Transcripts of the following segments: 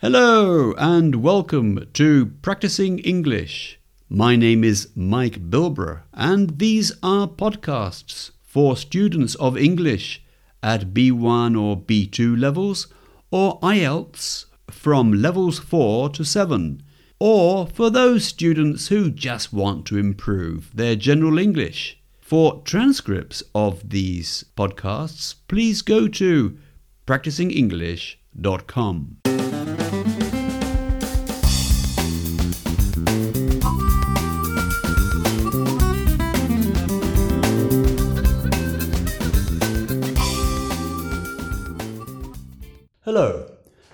Hello and welcome to Practicing English. My name is Mike Bilbrough and these are podcasts for students of English at B1 or B2 levels or IELTS from levels 4 to 7 or for those students who just want to improve their general English. For transcripts of these podcasts, please go to practisingenglish.com. Hello,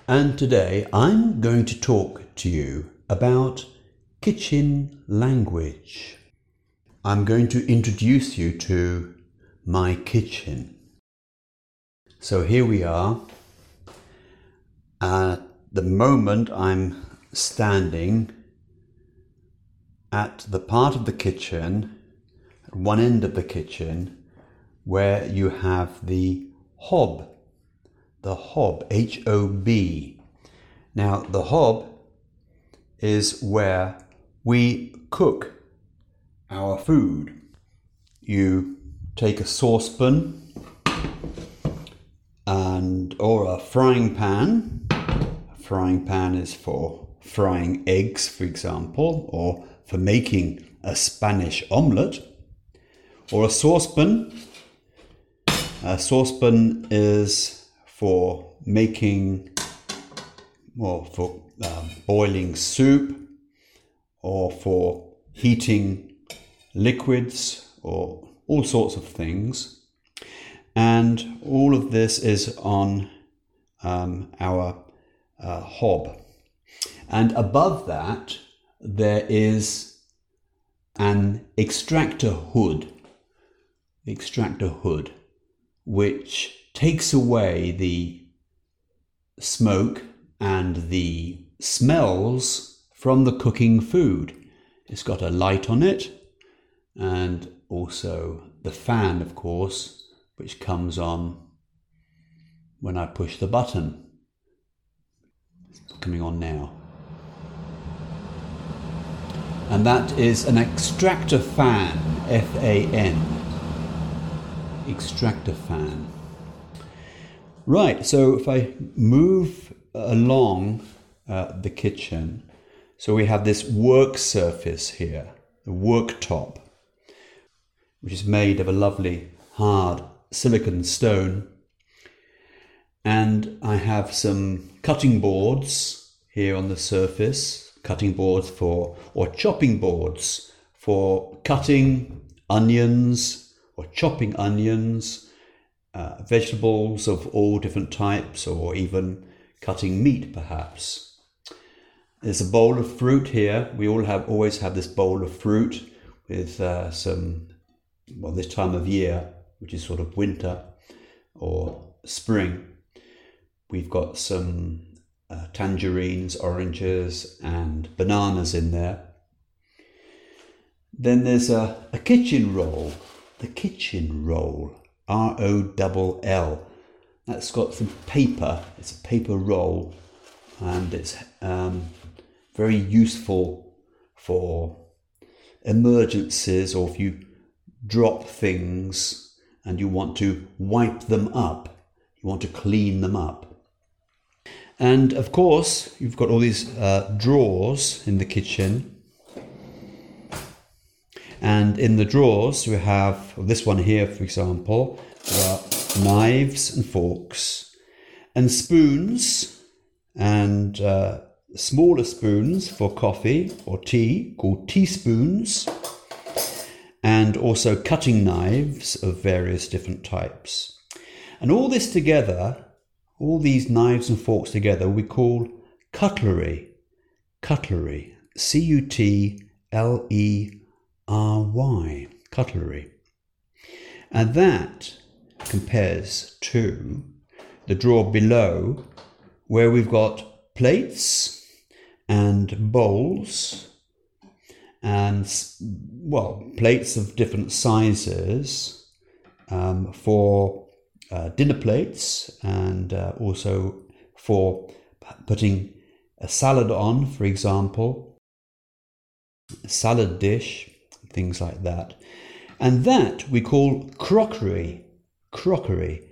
and today I'm going to talk to you about kitchen language. I'm going to introduce you to my kitchen. So here we are. At the moment I'm standing at the part of the kitchen, at one end of the kitchen, where you have the hob. The hob, H-O-B. Now, the hob is where we cook our food. You take a saucepan or a frying pan. A frying pan is for frying eggs, for example, or for making a Spanish omelette, or a saucepan. A saucepan is for making, or for boiling soup, or for heating liquids, or all sorts of things. And all of this is on our hob. And above that, there is an extractor hood, which takes away the smoke and the smells from the cooking food. It's got a light on it and also the fan, of course, which comes on when I push the button. It's coming on now. And that is an extractor fan, F-A-N, extractor fan. Right, so if I move along the kitchen, so we have this work surface here, the worktop, which is made of a lovely hard silicon stone. And I have some cutting boards here on the surface, chopping boards for cutting onions or chopping onions. Vegetables of all different types, or even cutting meat, perhaps. There's a bowl of fruit here. We always have this bowl of fruit with this time of year, which is sort of winter or spring. We've got some tangerines, oranges, and bananas in there. Then there's a kitchen roll. The kitchen roll. R-O-L-L. That's got some paper. It's a paper roll and it's very useful for emergencies, or if you drop things and you want to wipe them up, you want to clean them up. And of course, you've got all these drawers in the kitchen. And in the drawers, we have this one here, for example. There are knives and forks and spoons and smaller spoons for coffee or tea called teaspoons, and also cutting knives of various different types. And all this together, all these knives and forks together, we call cutlery. Cutlery. C-U-T-L-E-R-Y. Cutlery. And that compares to the drawer below, where we've got plates and bowls, and plates of different sizes for dinner plates, and also for putting a salad on, for example, a salad dish, things like that. And that we call crockery, crockery, crockery,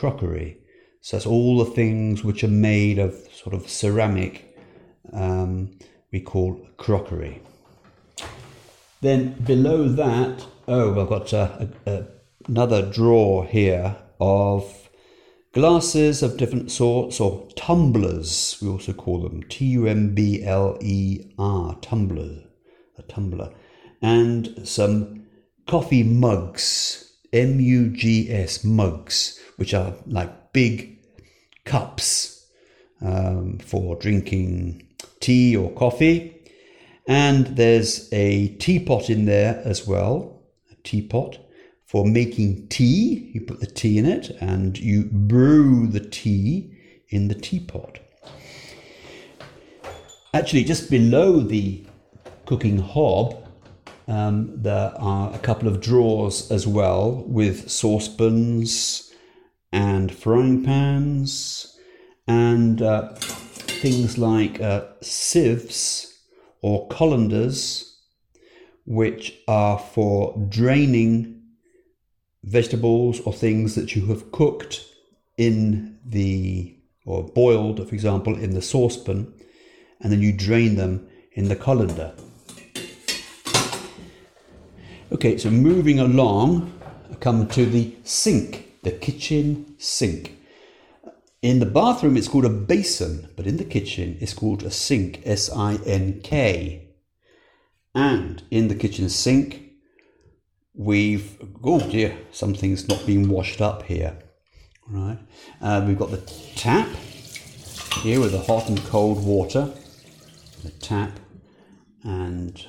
crockery. So that's all the things which are made of sort of ceramic, we call crockery. Then below that, I've got another drawer here of glasses of different sorts, or tumblers, we also call them, tumbler, tumbler, a tumbler, and some coffee mugs, mugs, mugs, which are like big cups for drinking tea or coffee. And there's a teapot in there as well, a teapot for making tea. You put the tea in it and you brew the tea in the teapot. Actually, just below the cooking hob, there are a couple of drawers as well with saucepans and frying pans and things like sieves or colanders, which are for draining vegetables or things that you have cooked in the, or boiled, for example, in the saucepan, and then you drain them in the colander. Okay, so moving along, I come to the sink, the kitchen sink. In the bathroom, it's called a basin, but in the kitchen, it's called a sink, S-I-N-K. And in the kitchen sink, we've, oh dear, something's not being washed up here. All right. We've got the tap here with the hot and cold water, the tap, and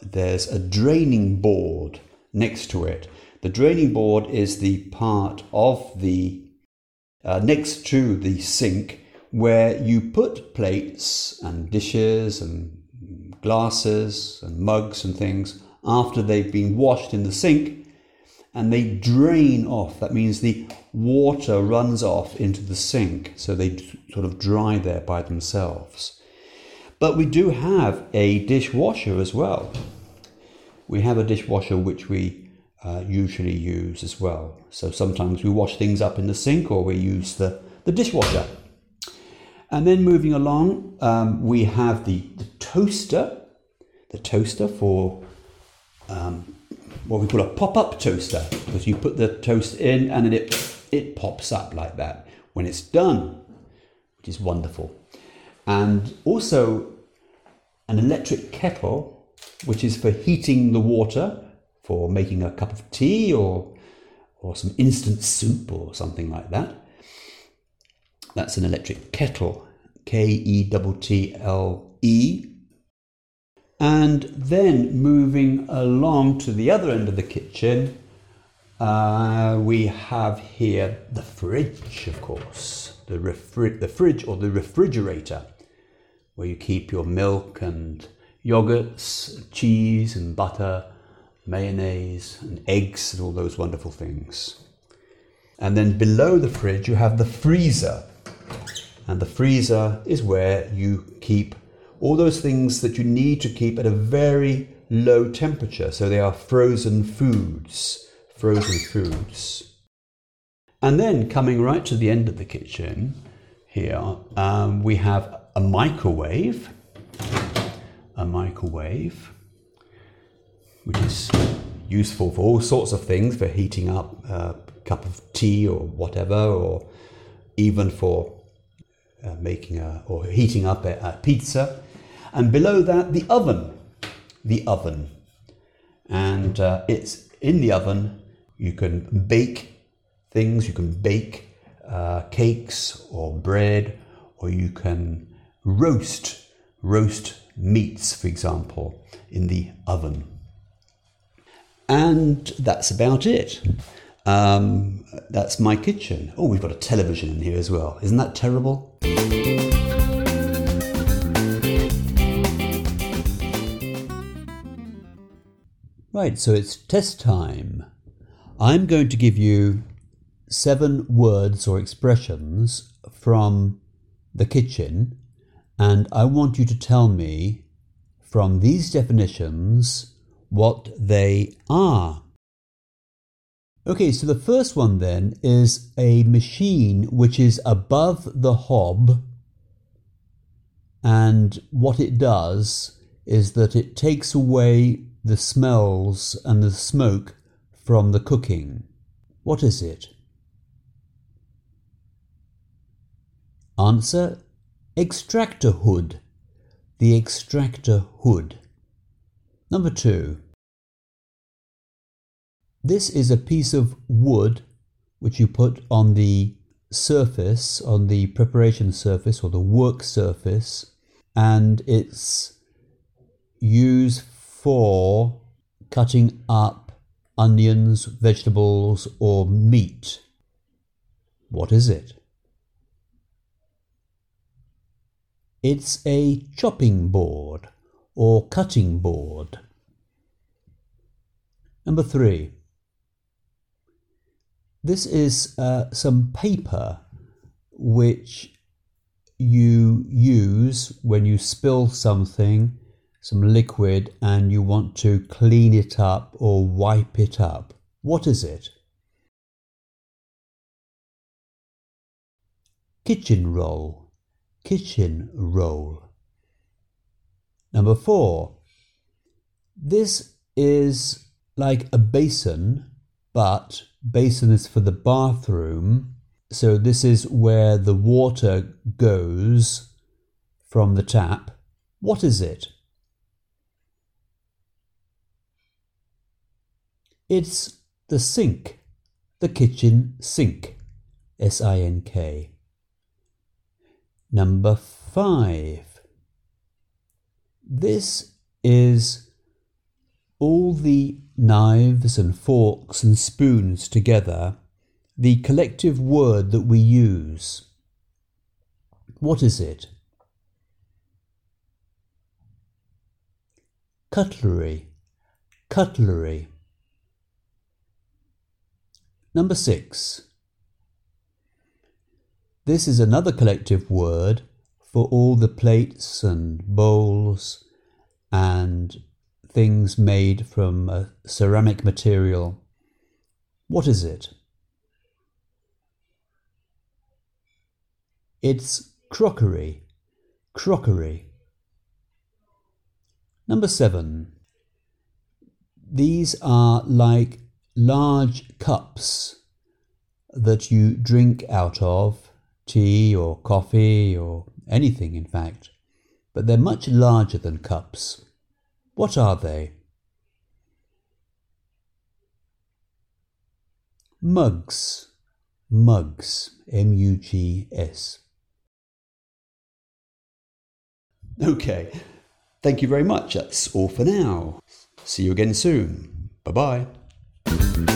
there's a draining board next to it. The draining board is the part of the next to the sink where you put plates and dishes and glasses and mugs and things after they've been washed in the sink, and they drain off. That means the water runs off into the sink, so they sort of dry there by themselves. But we do have a dishwasher as well. We have a dishwasher which we usually use as well. So sometimes we wash things up in the sink, or we use the dishwasher. And then moving along, we have the toaster, for what we call a pop-up toaster, because you put the toast in and then it pops up like that when it's done, which is wonderful. And also an electric kettle, which is for heating the water for making a cup of tea or some instant soup or something like that. That's an electric kettle, K-E-T-T-L-E. And then moving along to the other end of the kitchen, we have here the fridge, of course, the fridge or the refrigerator, where you keep your milk and yogurts, cheese and butter, mayonnaise and eggs and all those wonderful things. And then below the fridge you have the freezer, and the freezer is where you keep all those things that you need to keep at a very low temperature, so they are frozen foods. And then coming right to the end of the kitchen here, we have a microwave, which is useful for all sorts of things, for heating up a cup of tea or whatever, or even for making or heating up a pizza. And below that, the oven. And it's in the oven, you can bake things, you can bake cakes or bread, or you can roast meats, for example, in the oven. And that's about it. That's my kitchen. Oh, we've got a television in here as well. Isn't that terrible? Right, so it's test time. I'm going to give you 7 words or expressions from the kitchen, and I want you to tell me from these definitions what they are. Okay, so the first one then is a machine which is above the hob, and what it does is that it takes away the smells and the smoke from the cooking. What is it? Answer: extractor hood. The extractor hood. Number 2. This is a piece of wood which you put on the surface, on the preparation surface or the work surface, and it's used for cutting up onions, vegetables, or meat. What is it? It's a chopping board or cutting board. Number 3. This is some paper which you use when you spill something, some liquid, and you want to clean it up or wipe it up. What is it? Kitchen roll. Kitchen roll. Number 4. This is like a basin, but basin is for the bathroom. So this is where the water goes from the tap. What is it? It's the sink, the kitchen sink, S-I-N-K. Number 5. This is all the knives and forks and spoons together, the collective word that we use. What is it? Cutlery. Cutlery. Number 6. This is another collective word for all the plates and bowls and things made from a ceramic material. What is it? It's crockery. Crockery. Number 7. These are like large cups that you drink out of. Tea or coffee or anything, in fact, but they're much larger than cups. What are they? Mugs. Mugs. M-U-G-S. Okay, thank you very much. That's all for now. See you again soon. Bye-bye.